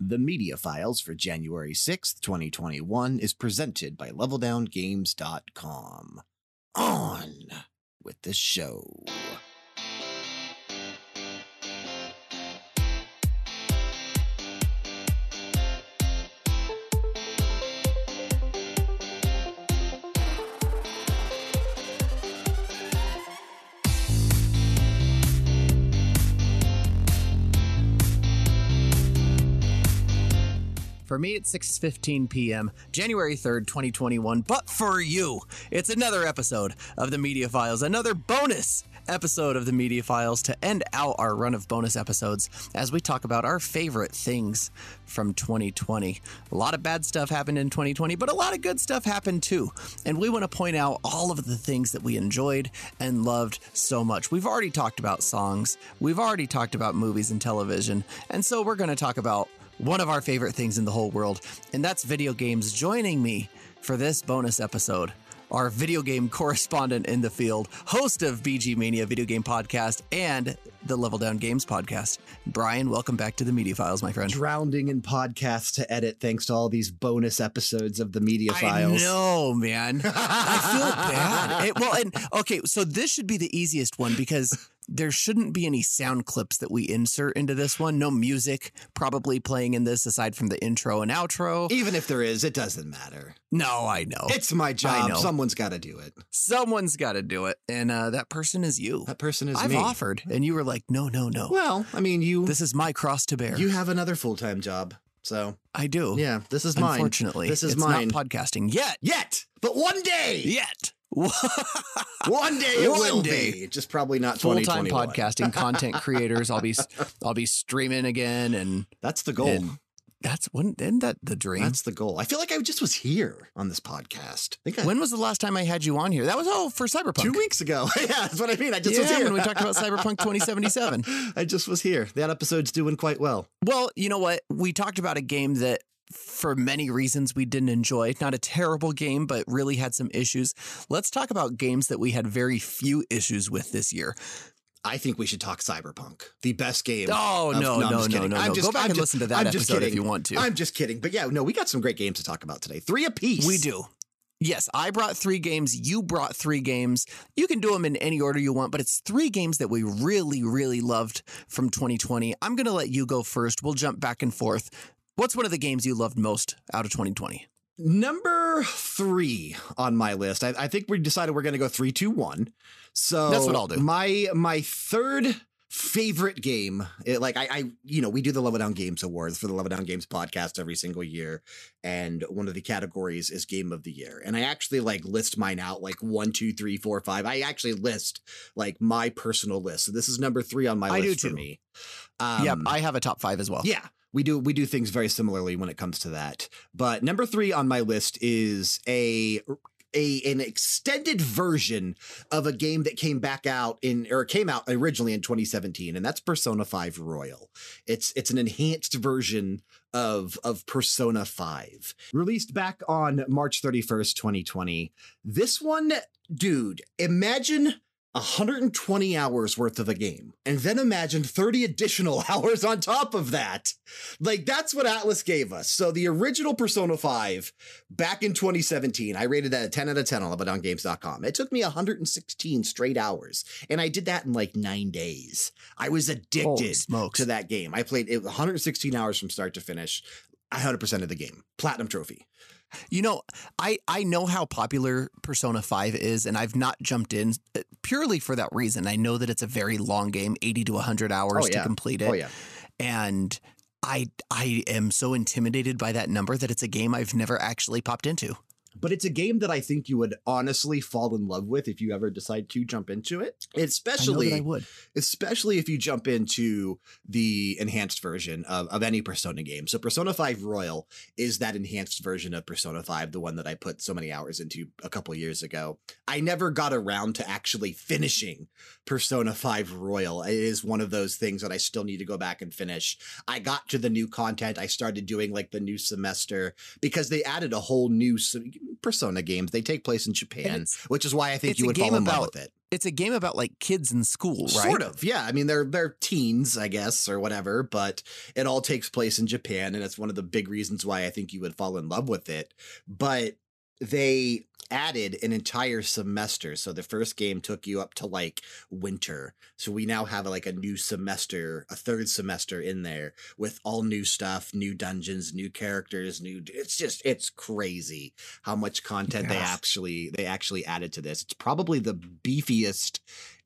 The Media Files for January 6th, 2021 is presented by LevelDownGames.com. On with the show. For me, it's 6:15 p.m., January 3rd, 2021. But for you, it's another episode of The Media Files, another bonus episode of The Media Files to end out our run of bonus episodes as we talk about our favorite things from 2020. A lot of bad stuff happened in 2020, but a lot of good stuff happened too. And we want to point out all of the things that we enjoyed and loved so much. We've already talked about songs. We've already talked about movies and television. And so we're going to talk about one of our favorite things in the whole world, and that's video games. Joining me for this bonus episode, our video game correspondent in the field, host of BG Mania Video Game Podcast and the Level Down Games Podcast, Brian. Welcome back to the Media Files, my friend. Drowning in podcasts to edit thanks to all these bonus episodes of the Media Files. I know, man. I feel bad. So this should be the easiest one because there shouldn't be any sound clips that we insert into this one. No music probably playing in this aside from the intro and outro. Even if there is, it doesn't matter. No, I know. It's my job. Someone's got to do it. And that person is you. That person is me. I've offered. And you were like, no. Well, I mean, this is my cross to bear. You have another full-time job. So I do. Yeah. This is mine. Unfortunately, this is mine. It's not podcasting yet, but one day yet. One day it will be. Just probably not 2021. Full-time podcasting content creators. I'll be streaming again, and that's the goal. Isn't that the dream? That's the goal. I feel like I just was here on this podcast. When was the last time I had you on here? That was for Cyberpunk. 2 weeks ago. Yeah, that's what I mean. I just was here when we talked about Cyberpunk 2077. I just was here. That episode's doing quite well. Well, you know what? We talked about a game that, for many reasons, we didn't enjoy. Not a terrible game, but really had some issues. Let's talk about games that we had very few issues with this year. I think we should talk Cyberpunk, the best game. Oh, no. Go back and listen to that episode if you want to. I'm just kidding. But yeah, no, we got some great games to talk about today. 3 apiece. We do. Yes, I brought 3 games. You brought 3 games. You can do them in any order you want, but it's 3 games that we really, really loved from 2020. I'm going to let you go first. We'll jump back and forth. What's one of the games you loved most out of 2020? Number 3 on my list. I think we decided we're going to go 3, 2, 1. So that's what I'll do. My third favorite game. We do the Level Down Games Awards for the Level Down Games Podcast every single year, and one of the categories is Game of the Year. And I actually list mine out 1, 2, 3, 4, 5. I actually list my personal list. So this is number 3 on my list for me. Yep, I have a top 5 as well. Yeah. We do things very similarly when it comes to that. But number 3 on my list is an extended version of a game that came out originally in 2017, and that's Persona 5 Royal. It's an enhanced version of Persona 5, released back on March 31st, 2020. This one, dude, imagine 120 hours worth of a game, and then imagine 30 additional hours on top of that. That's what Atlas gave us. So the original Persona 5 back in 2017, I rated that a 10 out of 10 on LevelDownGames.com. It took me 116 straight hours, and I did that in 9 days. I was addicted to that game. I played it 116 hours from start to finish. 100% of the game. Platinum trophy. You know, I know how popular Persona 5 is, and I've not jumped in purely for that reason. I know that it's a very long game, 80 to 100 hours to complete it. Oh, yeah. And I am so intimidated by that number that it's a game I've never actually popped into. But it's a game that I think you would honestly fall in love with if you ever decide to jump into it. Especially, I would. Especially if you jump into the enhanced version of any Persona game. So Persona 5 Royal is that enhanced version of Persona 5, the one that I put so many hours into a couple years ago. I never got around to actually finishing Persona 5 Royal. It is one of those things that I still need to go back and finish. I got to the new content. I started doing the new semester because they added a whole new Persona games. They take place in Japan, which is why I think you would fall in love with it. It's a game about like kids in school, right? Sort of, yeah. I mean, they're teens, I guess, or whatever, but it all takes place in Japan, and it's one of the big reasons why I think you would fall in love with it. But they added an entire semester. So the first game took you up to like winter. So we now have like a new semester, a third semester in there with all new stuff, new dungeons, new characters, new. It's just, it's crazy how much content they actually added to this. It's probably the beefiest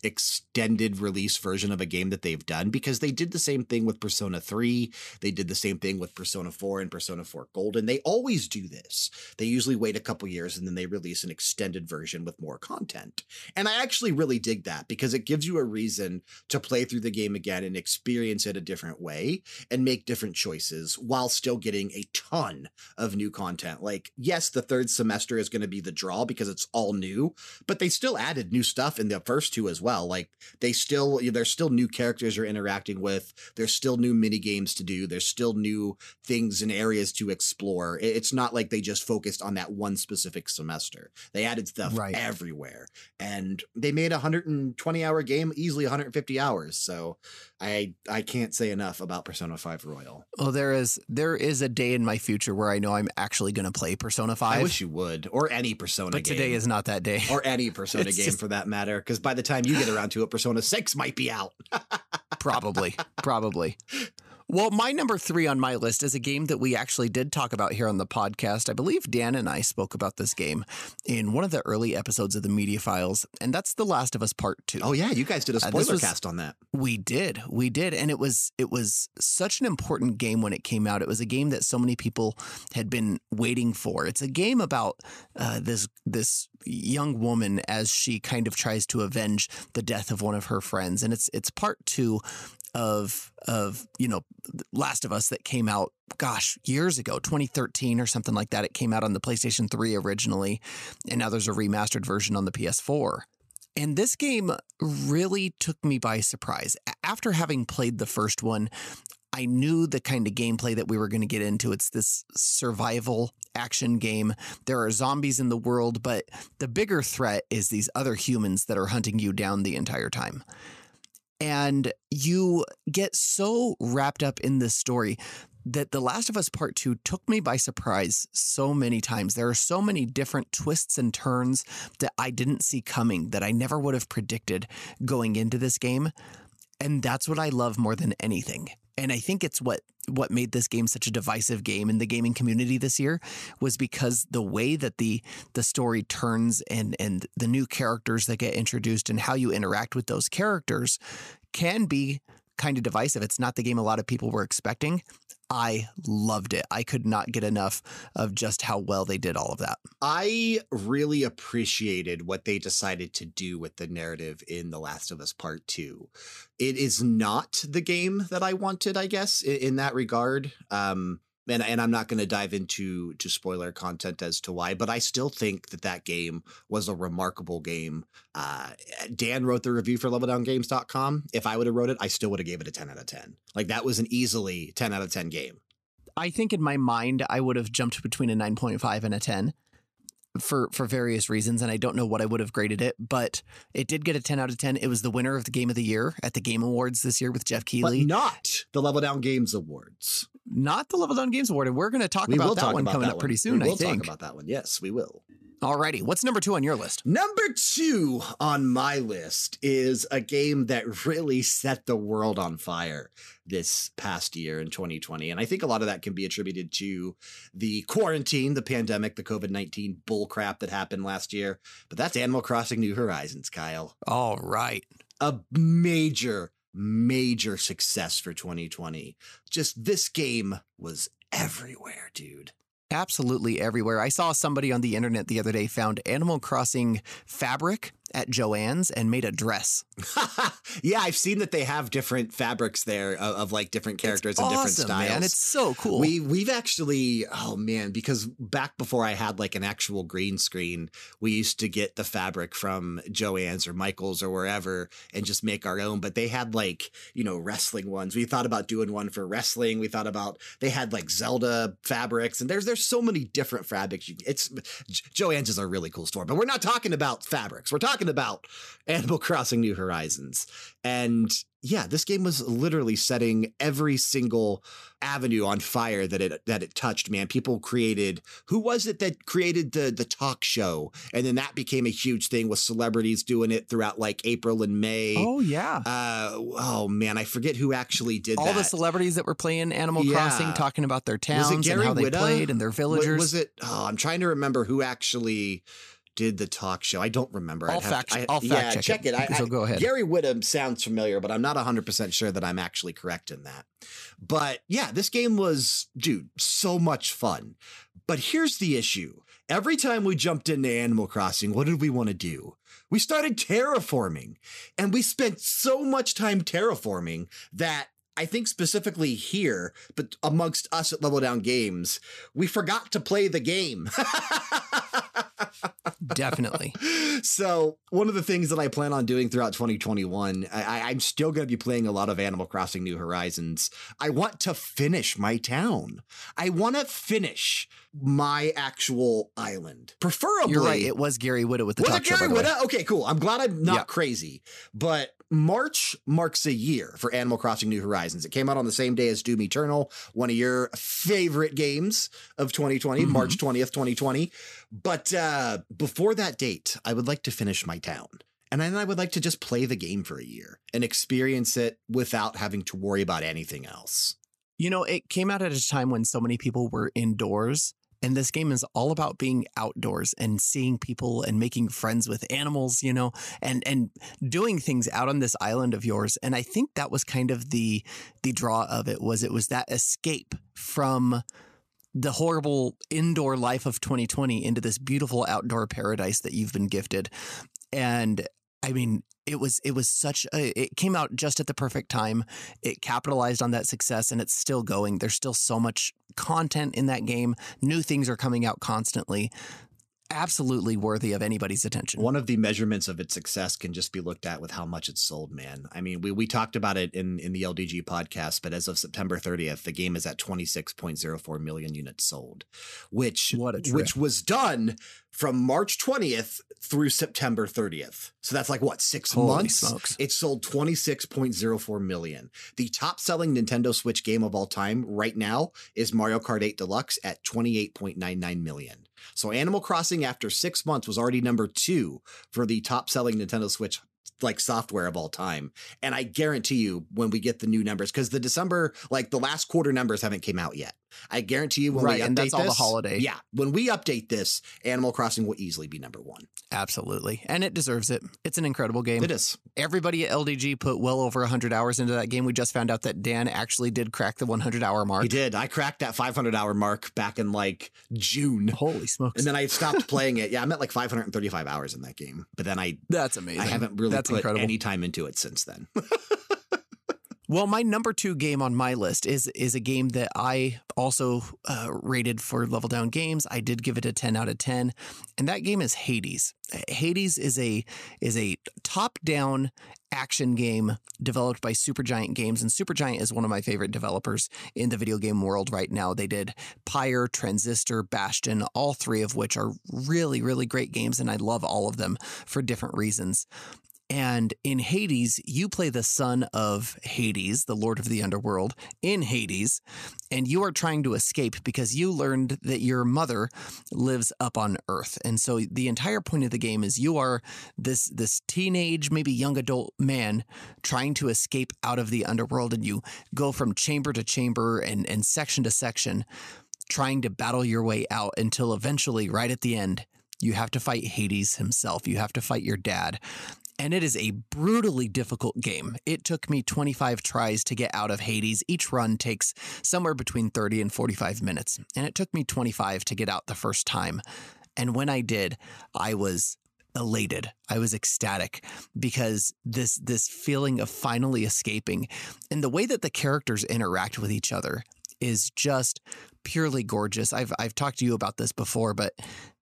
extended release version of a game that they've done, because they did the same thing with Persona 3. They did the same thing with Persona 4 and Persona 4 Golden. They always do this. They usually wait a couple years and then they release an extended version with more content. And I actually really dig that, because it gives you a reason to play through the game again and experience it a different way and make different choices while still getting a ton of new content. Like, yes, the third semester is going to be the draw because it's all new, but they still added new stuff in the first two as well. Like there's still new characters you're interacting with. There's still new mini games to do. There's still new things and areas to explore. It's not like they just focused on that one specific semester. They added stuff everywhere, and they made a 120 hour game, easily 150 hours. So I can't say enough about Persona 5 Royal. Oh, there is a day in my future where I know I'm actually going to play Persona 5. I wish you would, or any Persona game. But today is not that day. Or any Persona game for that matter, because by the time you get around to it, Persona 6 might be out. Probably. Well, my number 3 on my list is a game that we actually did talk about here on the podcast. I believe Dan and I spoke about this game in one of the early episodes of the Media Files, and that's The Last of Us Part 2. Oh yeah, you guys did a spoiler cast on that. We did, and it was such an important game when it came out. It was a game that so many people had been waiting for. It's a game about this young woman as she kind of tries to avenge the death of one of her friends, and it's Part 2 of Last of Us that came out, gosh, years ago, 2013 or something like that. It came out on the PlayStation 3 originally, and now there's a remastered version on the PS4. And this game really took me by surprise. After having played the first one, I knew the kind of gameplay that we were going to get into. It's this survival action game. There are zombies in the world, but the bigger threat is these other humans that are hunting you down the entire time. And you get so wrapped up in this story that The Last of Us Part 2 took me by surprise so many times. There are so many different twists and turns that I didn't see coming, that I never would have predicted going into this game. And that's what I love more than anything. And I think it's what made this game such a divisive game in the gaming community this year, was because the way that the story turns and the new characters that get introduced and how you interact with those characters can be kind of divisive. It's not the game a lot of people were expecting. I loved it. I could not get enough of just how well they did all of that. I really appreciated what they decided to do with the narrative in The Last of Us Part 2. It is not the game that I wanted, I guess, in that regard. And I'm not going to dive into spoiler content as to why, but I still think that game was a remarkable game. Dan wrote the review for LevelDownGames.com. If I would have wrote it, I still would have gave it a 10 out of 10. Like, that was an easily 10 out of 10 game. I think in my mind, I would have jumped between a 9.5 and a 10 for various reasons, and I don't know what I would have graded it, but it did get a 10 out of 10. It was the winner of the Game of the Year at the Game Awards this year with Jeff Keighley. But not the Level Down Games Awards. Not the Level Down Games Award, and we're going to talk about that one coming up pretty soon, I think. We will talk about that one. Yes, we will. Alrighty, what's number 2 on your list? Number 2 on my list is a game that really set the world on fire this past year in 2020. And I think a lot of that can be attributed to the quarantine, the pandemic, the COVID-19 bullcrap that happened last year. But that's Animal Crossing New Horizons, Kyle. All right. A major success for 2020. Just this game was everywhere, dude. Absolutely everywhere. I saw somebody on the internet the other day found Animal Crossing fabric at Jo-Ann's and made a dress. Yeah, I've seen that they have different fabrics there of like different characters and different styles. Man, it's so cool. We've actually, oh man, because back before I had like an actual green screen, we used to get the fabric from Jo-Ann's or Michael's or wherever and just make our own. But they had like, you know, wrestling ones. We thought about doing one for wrestling. We thought about, they had like Zelda fabrics, and there's so many different fabrics. It's Jo-Ann's is a really cool store, but we're not talking about fabrics. We're talking about Animal Crossing New Horizons. And yeah, this game was literally setting every single avenue on fire that it touched, man. People created, who was it that created the talk show? And then that became a huge thing with celebrities doing it throughout like April and May. Oh, yeah. Oh, man, I forget who actually did all that. All the celebrities that were playing Animal Crossing, talking about their towns and how they played and their villagers. Was it? Oh, I'm trying to remember who actually did the talk show. I don't remember. I'll fact check it. So go ahead. Gary Whitta sounds familiar, but I'm not 100% sure that I'm actually correct in that. But yeah, this game was, dude, so much fun. But here's the issue. Every time we jumped into Animal Crossing, what did we want to do? We started terraforming, and we spent so much time terraforming that I think specifically here, but amongst us at Level Down Games, we forgot to play the game. Definitely. So one of the things that I plan on doing throughout 2021, I'm still going to be playing a lot of Animal Crossing New Horizons. I want to finish my town. I want to finish my actual island. Preferably. You're right. It was Gary Whitta with the talk show. Was it Gary Whitta? Okay, cool. I'm glad I'm not crazy, but March marks a year for Animal Crossing New Horizons. It came out on the same day as Doom Eternal, one of your favorite games of 2020, March 20th, 2020. But before that date, I would like to finish my town. And then I would like to just play the game for a year and experience it without having to worry about anything else. You know, it came out at a time when so many people were indoors. And this game is all about being outdoors and seeing people and making friends with animals, you know, and doing things out on this island of yours. And I think that was kind of the draw of it was that escape from the horrible indoor life of 2020 into this beautiful outdoor paradise that you've been gifted. And I mean, it was such it came out just at the perfect time. It capitalized on that success, and it's still going. There's still so much content in that game. New things are coming out constantly. Absolutely worthy of anybody's attention. One of the measurements of its success can just be looked at with how much it's sold, man. I mean, we talked about it in the LDG podcast, but as of September 30th, the game is at 26.04 million units sold, which was done from March 20th through September 30th. So that's like, what, 6 months? Smokes. It sold 26.04 million. The top selling Nintendo Switch game of all time right now is Mario Kart 8 Deluxe at 28.99 million. So Animal Crossing, after 6 months, was already number 2 for the top selling Nintendo Switch like software of all time. And I guarantee you, when we get the new numbers, because the December, like the last quarter numbers haven't came out yet. I guarantee you, when we update and that's all the holiday. Yeah. When we update this, Animal Crossing will easily be number 1. Absolutely. And it deserves it. It's an incredible game. It is. Everybody at LDG put well over 100 hours into that game. We just found out that Dan actually did crack the 100-hour mark. He did. I cracked that 500-hour mark back in like June. Holy smokes. And then I stopped playing it. Yeah, I'm at like 535 hours in that game. But then that's amazing. I haven't really put any time into it since then. Well, my number 2 game on my list is a game that I also rated for Level Down Games. I did give it a 10 out of 10, and that game is Hades. Hades is a top-down action game developed by Supergiant Games, and Supergiant is one of my favorite developers in the video game world right now. They did Pyre, Transistor, Bastion, all 3 of which are really, really great games, and I love all of them for different reasons. And in Hades, you play the son of Hades, the Lord of the Underworld, in Hades, and you are trying to escape because you learned that your mother lives up on Earth. And so the entire point of the game is you are this teenage, maybe young adult man trying to escape out of the underworld, and you go from chamber to chamber and section to section, trying to battle your way out until eventually, right at the end, you have to fight Hades himself. You have to fight your dad. And it is a brutally difficult game. It took me 25 tries to get out of Hades. Each run takes somewhere between 30 and 45 minutes. And it took me 25 to get out the first time. And when I did, I was elated. I was ecstatic because this feeling of finally escaping, and the way that the characters interact with each other is just purely gorgeous. I've talked to you about this before, but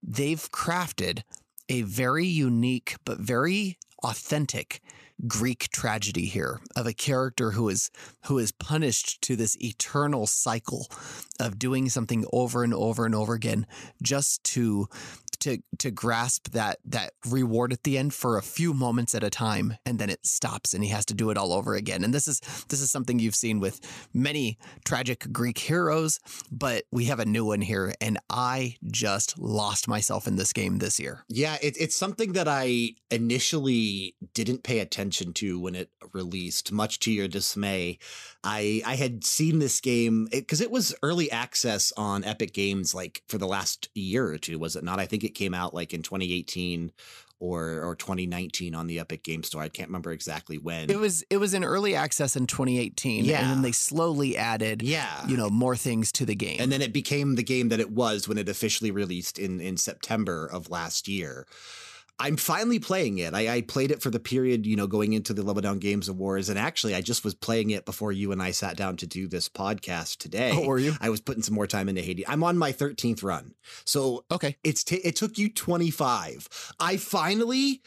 they've crafted a very unique but very authentic Greek tragedy here of a character who is punished to this eternal cycle of doing something over and over and over again just to grasp that reward at the end for a few moments at a time, and then it stops and he has to do it all over again. And this is something you've seen with many tragic Greek heroes, but we have a new one here, and I just lost myself in this game this year. Yeah, it's something that I initially didn't pay attention to when it released, much to your dismay. I had seen this game because it was early access on Epic Games like for the last year or two, was it not? I think it came out like in 2018 or 2019 on the Epic Game Store. I can't remember exactly when. It was in early access in 2018. Yeah. And then they slowly added, more things to the game. And then it became the game that it was when it officially released in September of last year. I'm finally playing it. I played it for the period, going into the Level Down Games Awards. And actually, I just was playing it before you and I sat down to do this podcast today. Oh, were you? I was putting some more time into Hades. I'm on my 13th run. So okay, it took you 25. I finally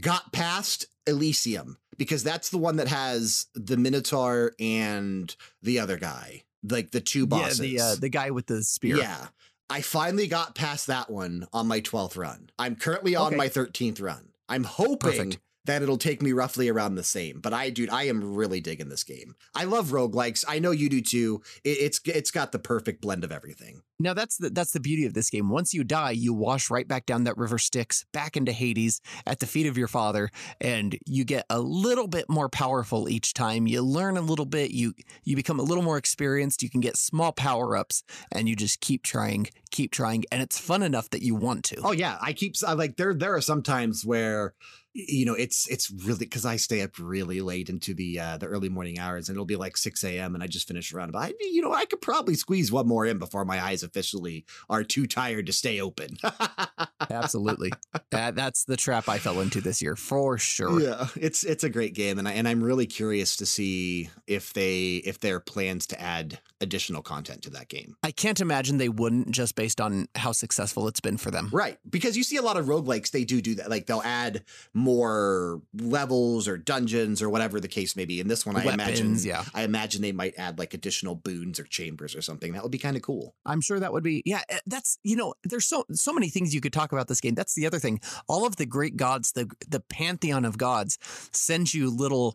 got past Elysium because that's the one that has the Minotaur and the other guy, like the two bosses. Yeah, the guy with the spear. Yeah. I finally got past that one on my 12th run. I'm currently on my 13th run. I'm hoping that it'll take me roughly around the same. But I am really digging this game. I love roguelikes. I know you do too. It's got the perfect blend of everything. Now, that's the beauty of this game. Once you die, you wash right back down that river Styx, back into Hades at the feet of your father. And you get a little bit more powerful each time. You learn a little bit. You become a little more experienced. You can get small power ups and you just keep trying. And it's fun enough that you want to. Oh, yeah. There are some times where, it's really, because I stay up really late into the early morning hours, and it'll be like 6 a.m. and I just finish around. But I could probably squeeze one more in before my eyes officially are too tired to stay open. Absolutely. That's the trap I fell into this year for sure. Yeah, it's a great game. And I'm really curious to see if there are plans to add additional content to that game. I can't imagine they wouldn't, just based on how successful it's been for them. Right. Because you see a lot of roguelikes, they do that. Like they'll add more levels or dungeons or whatever the case may be. In this one, I imagine they might add like additional boons or chambers or something. That would be kind of cool. I'm sure that would be. Yeah, that's, there's so many things you could talk about this game. That's the other thing. All of the great gods, the pantheon of gods, sends you little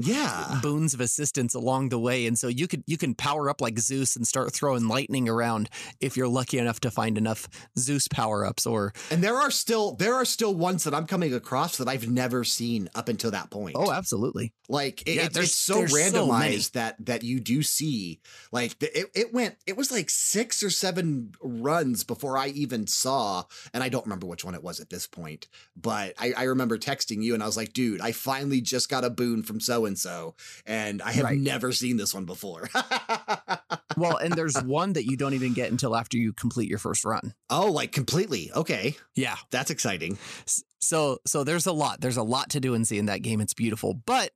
boons of assistance along the way. And so you can power up like Zeus and start throwing lightning around if you're lucky enough to find enough Zeus power ups. And there are still ones that I'm coming across that I've never seen up until that point. Oh, absolutely. Like it's so randomized that you do see, like it was like 6 or 7 runs before I even saw, and I don't remember which one it was at this point, but I remember texting you and I was like, dude, I finally just got a boon from so-and-so and I have never seen this one before. Well, and there's one that you don't even get until after you complete your first run. Oh, like completely. Okay. Yeah. That's exciting. So there's a lot to do and see in that game. It's beautiful. But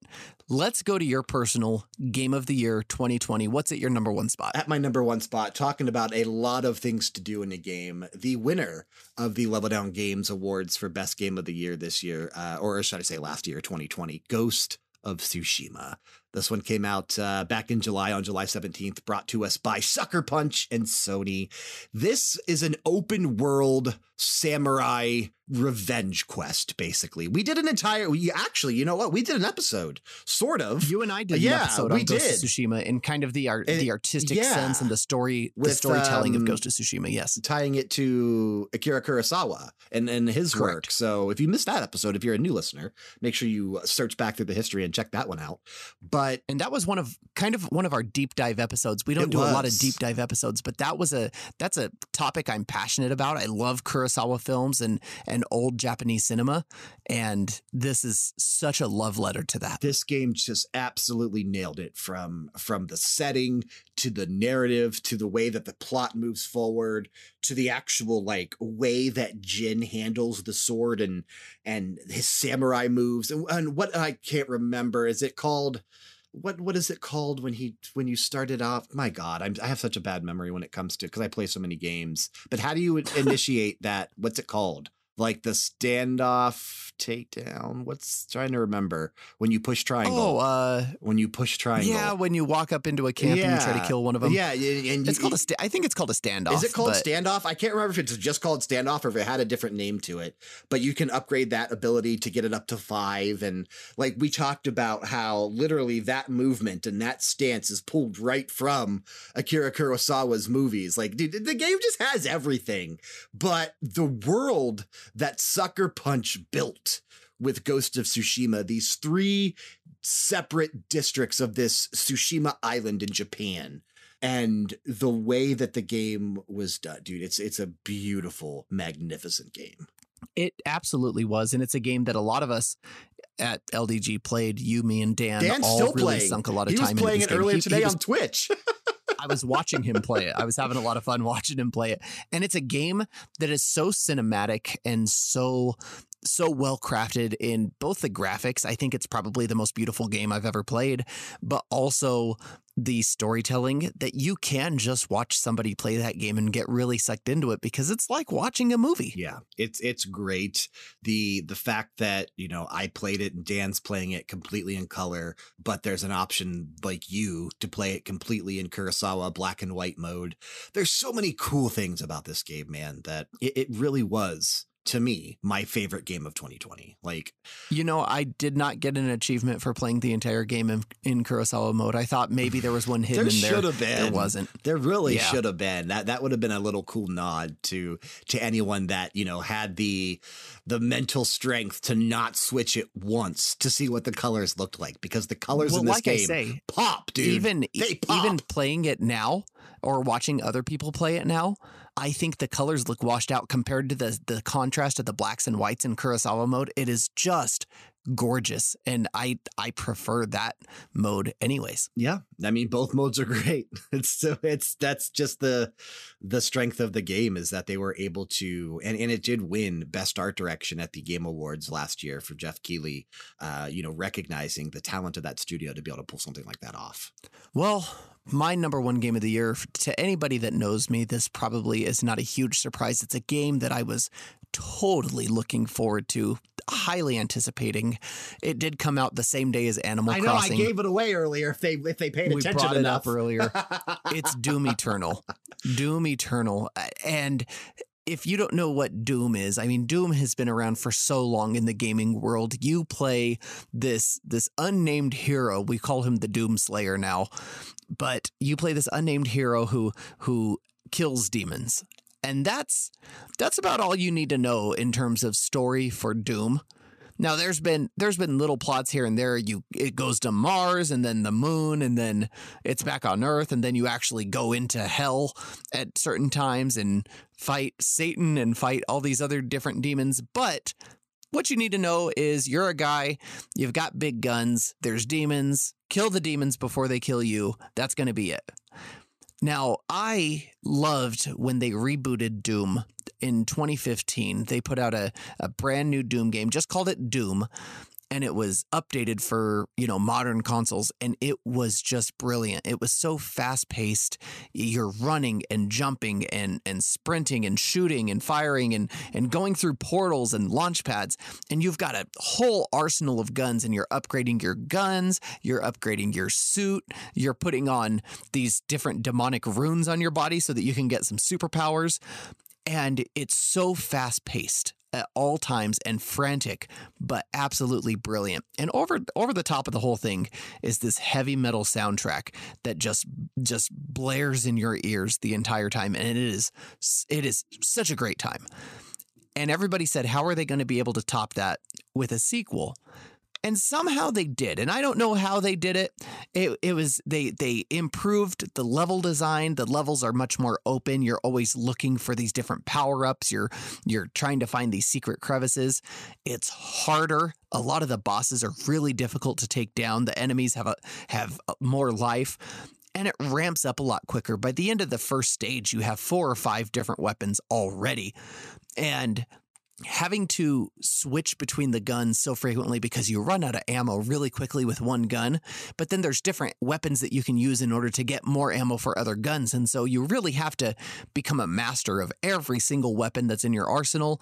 let's go to your personal game of the year 2020. What's at your number one spot? At my number one spot, talking about a lot of things to do in a game, the winner of the Level Down Games Awards for Best Game of the Year this year, or should I say last year, 2020, Ghost of Tsushima. This one came out back in July, on July 17th, brought to us by Sucker Punch and Sony. This is an open world samurai revenge quest, basically. We did an entire, we did an episode, sort of. You and I did an episode on Ghost of Tsushima in kind of the artistic sense and the storytelling of Ghost of Tsushima, yes. Tying it to Akira Kurosawa and his work. So if you missed that episode, if you're a new listener, make sure you search back through the history and check that one out. But But and that was one of our deep dive episodes. We don't do a lot of deep dive episodes, but that's a topic I'm passionate about. I love Kurosawa films and old Japanese cinema, and this is such a love letter to that. This game just absolutely nailed it from the setting to the narrative to the way that the plot moves forward to the actual like way that Jin handles the sword and his samurai moves and what I can't remember. Is it called? What is it called when you started off? My God, I have such a bad memory when it comes to because I play so many games. But how do you initiate that? What's it called? Like the standoff takedown. What's trying to remember when you push triangle? Oh, when you push triangle. Yeah, when you walk up into a camp and you try to kill one of them. Yeah, and it's called I think it's called a standoff. Is it called standoff? I can't remember if it's just called standoff or if it had a different name to it. But you can upgrade that ability to get it up to 5, and like we talked about how literally that movement and that stance is pulled right from Akira Kurosawa's movies. Like, dude, the game just has everything, but the world that Sucker Punch built with Ghost of Tsushima, these 3 separate districts of this Tsushima Island in Japan, and the way that the game was done, dude, it's a beautiful, magnificent game. It absolutely was. And it's a game that a lot of us at LDG played. You, me, and Dan. Dan's all still really playing. Sunk a lot of he time was playing into it earlier today on Twitch. I was watching him play it. I was having a lot of fun watching him play it. And it's a game that is so cinematic and so well crafted in both the graphics. I think it's probably the most beautiful game I've ever played, but also the storytelling that you can just watch somebody play that game and get really sucked into it because it's like watching a movie. Yeah, it's great. The fact that, you know, I played it and Dan's playing it completely in color, but there's an option like you to play it completely in Kurosawa black and white mode. There's so many cool things about this game, man, that it really was, to me, my favorite game of 2020. Like, you know, I did not get an achievement for playing the entire game in Kurosawa mode. I thought maybe there was one hidden in there. There should have been. There wasn't. There really should have been. That would have been a little cool nod to anyone that, you know, had the mental strength to not switch it once to see what the colors looked like, because the colors in this game pop, dude. Even playing it now or watching other people play it now, I think the colors look washed out compared to the contrast of the blacks and whites in Kurosawa mode. It is just gorgeous. And I prefer that mode anyways. Yeah. I mean, both modes are great. That's just the strength of the game, is that they were able to, and it did win Best Art Direction at the Game Awards last year for Jeff Keighley, you know, recognizing the talent of that studio to be able to pull something like that off. Well, my number one game of the year, to anybody that knows me, this probably is not a huge surprise. It's a game that I was totally looking forward to, highly anticipating. It did come out the same day as Animal Crossing. I know, I gave it away earlier if they paid attention enough. We brought it up earlier. It's Doom Eternal. Doom Eternal. And if you don't know what Doom is, I mean, Doom has been around for so long in the gaming world. You play this unnamed hero. We call him the Doom Slayer now. But you play this unnamed hero who kills demons. And that's about all you need to know in terms of story for Doom. Now, there's been little plots here and there. It goes to Mars and then the moon, and then it's back on Earth, and then you actually go into hell at certain times and fight Satan and fight all these other different demons. But what you need to know is you're a guy, you've got big guns, there's demons, kill the demons before they kill you. That's going to be it. Now, I loved when they rebooted Doom in 2015. They put out a brand new Doom game, just called it Doom, and it was updated for, you know, modern consoles, and it was just brilliant. It was so fast-paced. You're running and jumping and sprinting and shooting and firing and going through portals and launch pads, and you've got a whole arsenal of guns, and you're upgrading your guns, you're upgrading your suit, you're putting on these different demonic runes on your body so that you can get some superpowers, and it's so fast-paced at all times and frantic, but absolutely brilliant. And over the top of the whole thing is this heavy metal soundtrack that just blares in your ears the entire time. And it is such a great time. And everybody said, how are they going to be able to top that with a sequel? And somehow they did. And I don't know how they did it. It was they improved the level design. The levels are much more open. You're always looking for these different power-ups. You're trying to find these secret crevices. It's harder. A lot of the bosses are really difficult to take down. The enemies have more life. And it ramps up a lot quicker. By the end of the first stage, you have 4 or 5 different weapons already. And having to switch between the guns so frequently because you run out of ammo really quickly with one gun, but then there's different weapons that you can use in order to get more ammo for other guns. And so you really have to become a master of every single weapon that's in your arsenal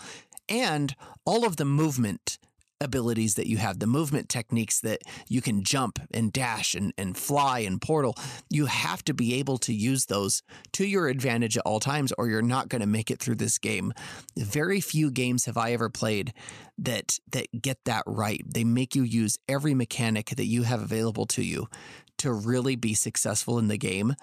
and all of the movement abilities that you have, the movement techniques that you can jump and dash and fly and portal. You have to be able to use those to your advantage at all times, or you're not going to make it through this game. Very few games have I ever played that get that right. They make you use every mechanic that you have available to you to really be successful in the game.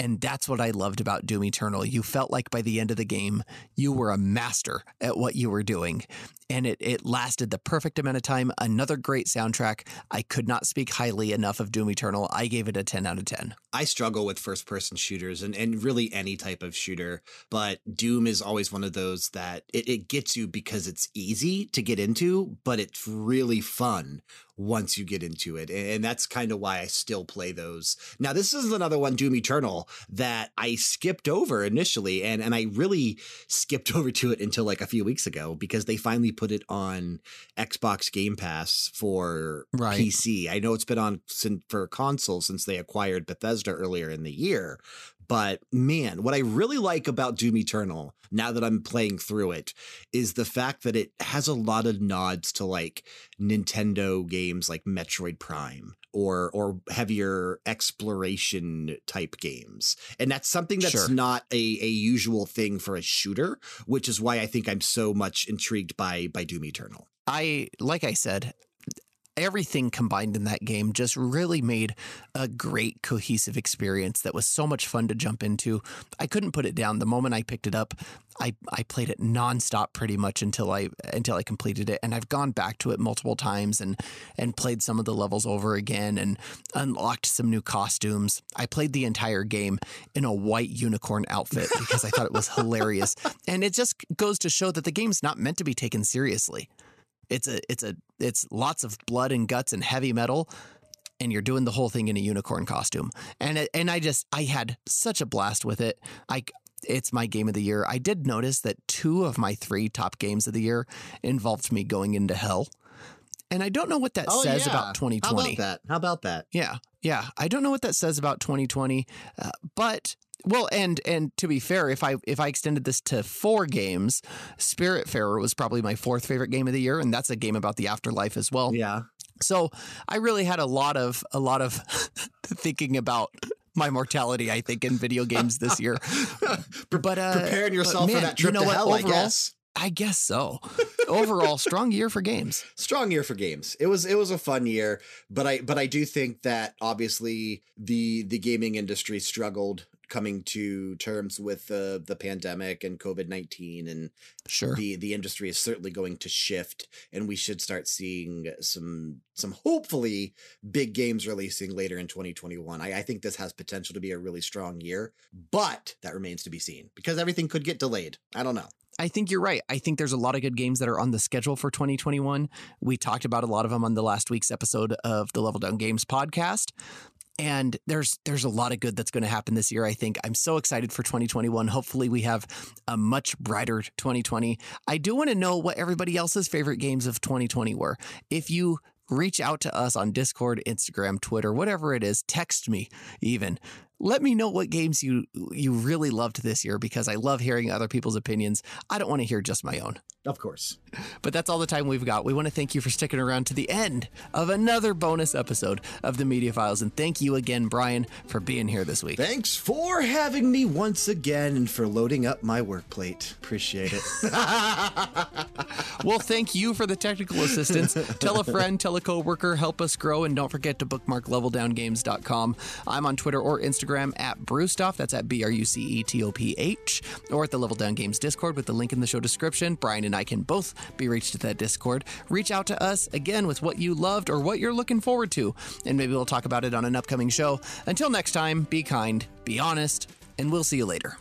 And that's what I loved about Doom Eternal. You felt like by the end of the game, you were a master at what you were doing. And it lasted the perfect amount of time. Another great soundtrack. I could not speak highly enough of Doom Eternal. I gave it a 10 out of 10. I struggle with first-person shooters and really any type of shooter. But Doom is always one of those that it gets you because it's easy to get into, but it's really fun once you get into it. And that's kind of why I still play those. Now, this is another one, Doom Eternal, that I skipped over initially. And I really skipped over to it until like a few weeks ago because they finally put it on Xbox Game Pass for PC. I know it's been on for console since they acquired Bethesda earlier in the year. But man, what I really like about Doom Eternal now that I'm playing through it is the fact that it has a lot of nods to like Nintendo games like Metroid Prime or heavier exploration type games. And that's something that's not a usual thing for a shooter, which is why I think I'm so much intrigued by Doom Eternal. Like I said, everything combined in that game just really made a great cohesive experience that was so much fun to jump into. I couldn't put it down. The moment I picked it up, I played it nonstop pretty much until I completed it. And I've gone back to it multiple times and played some of the levels over again and unlocked some new costumes. I played the entire game in a white unicorn outfit because I thought it was hilarious. And it just goes to show that the game's not meant to be taken seriously. It's lots of blood and guts and heavy metal, and you're doing the whole thing in a unicorn costume. And I had such a blast with it. It's my game of the year. I did notice that 2 of my 3 top games of the year involved me going into hell. And I don't know what that says about 2020. How about that? Yeah. I don't know what that says about 2020, but. Well, and to be fair, if I extended this to 4 games, Spiritfarer was probably my 4th favorite game of the year, and that's a game about the afterlife as well. Yeah. So I really had a lot of thinking about my mortality, I think, in video games this year. But preparing yourself for that trip to hell, overall, I guess. I guess so. Overall, strong year for games. Strong year for games. It was a fun year, but I do think that obviously the gaming industry struggled coming to terms with the pandemic and COVID-19, and the industry is certainly going to shift, and we should start seeing some hopefully big games releasing later in 2021. I think this has potential to be a really strong year, but that remains to be seen because everything could get delayed. I don't know. I think you're right. I think there's a lot of good games that are on the schedule for 2021. We talked about a lot of them on the last week's episode of the Level Down Games podcast. And there's a lot of good that's going to happen this year, I think. I'm so excited for 2021. Hopefully we have a much brighter 2020. I do want to know what everybody else's favorite games of 2020 were. If you reach out to us on Discord, Instagram, Twitter, whatever it is, text me even. Let me know what games you really loved this year, because I love hearing other people's opinions. I don't want to hear just my own. Of course. But that's all the time we've got. We want to thank you for sticking around to the end of another bonus episode of the Media Files. And thank you again, Brian, for being here this week. Thanks for having me once again and for loading up my work plate. Appreciate it. Well, thank you for the technical assistance. Tell a friend, tell a coworker, help us grow. And don't forget to bookmark LevelDownGames.com. I'm on Twitter or Instagram at Brucetoph, that's at BRUCETOPH, or at the Level Down Games Discord with the link in the show description. Brian and and I can both be reached at that Discord. Reach out to us again with what you loved or what you're looking forward to, and maybe we'll talk about it on an upcoming show. Until next time, be kind, be honest, and we'll see you later.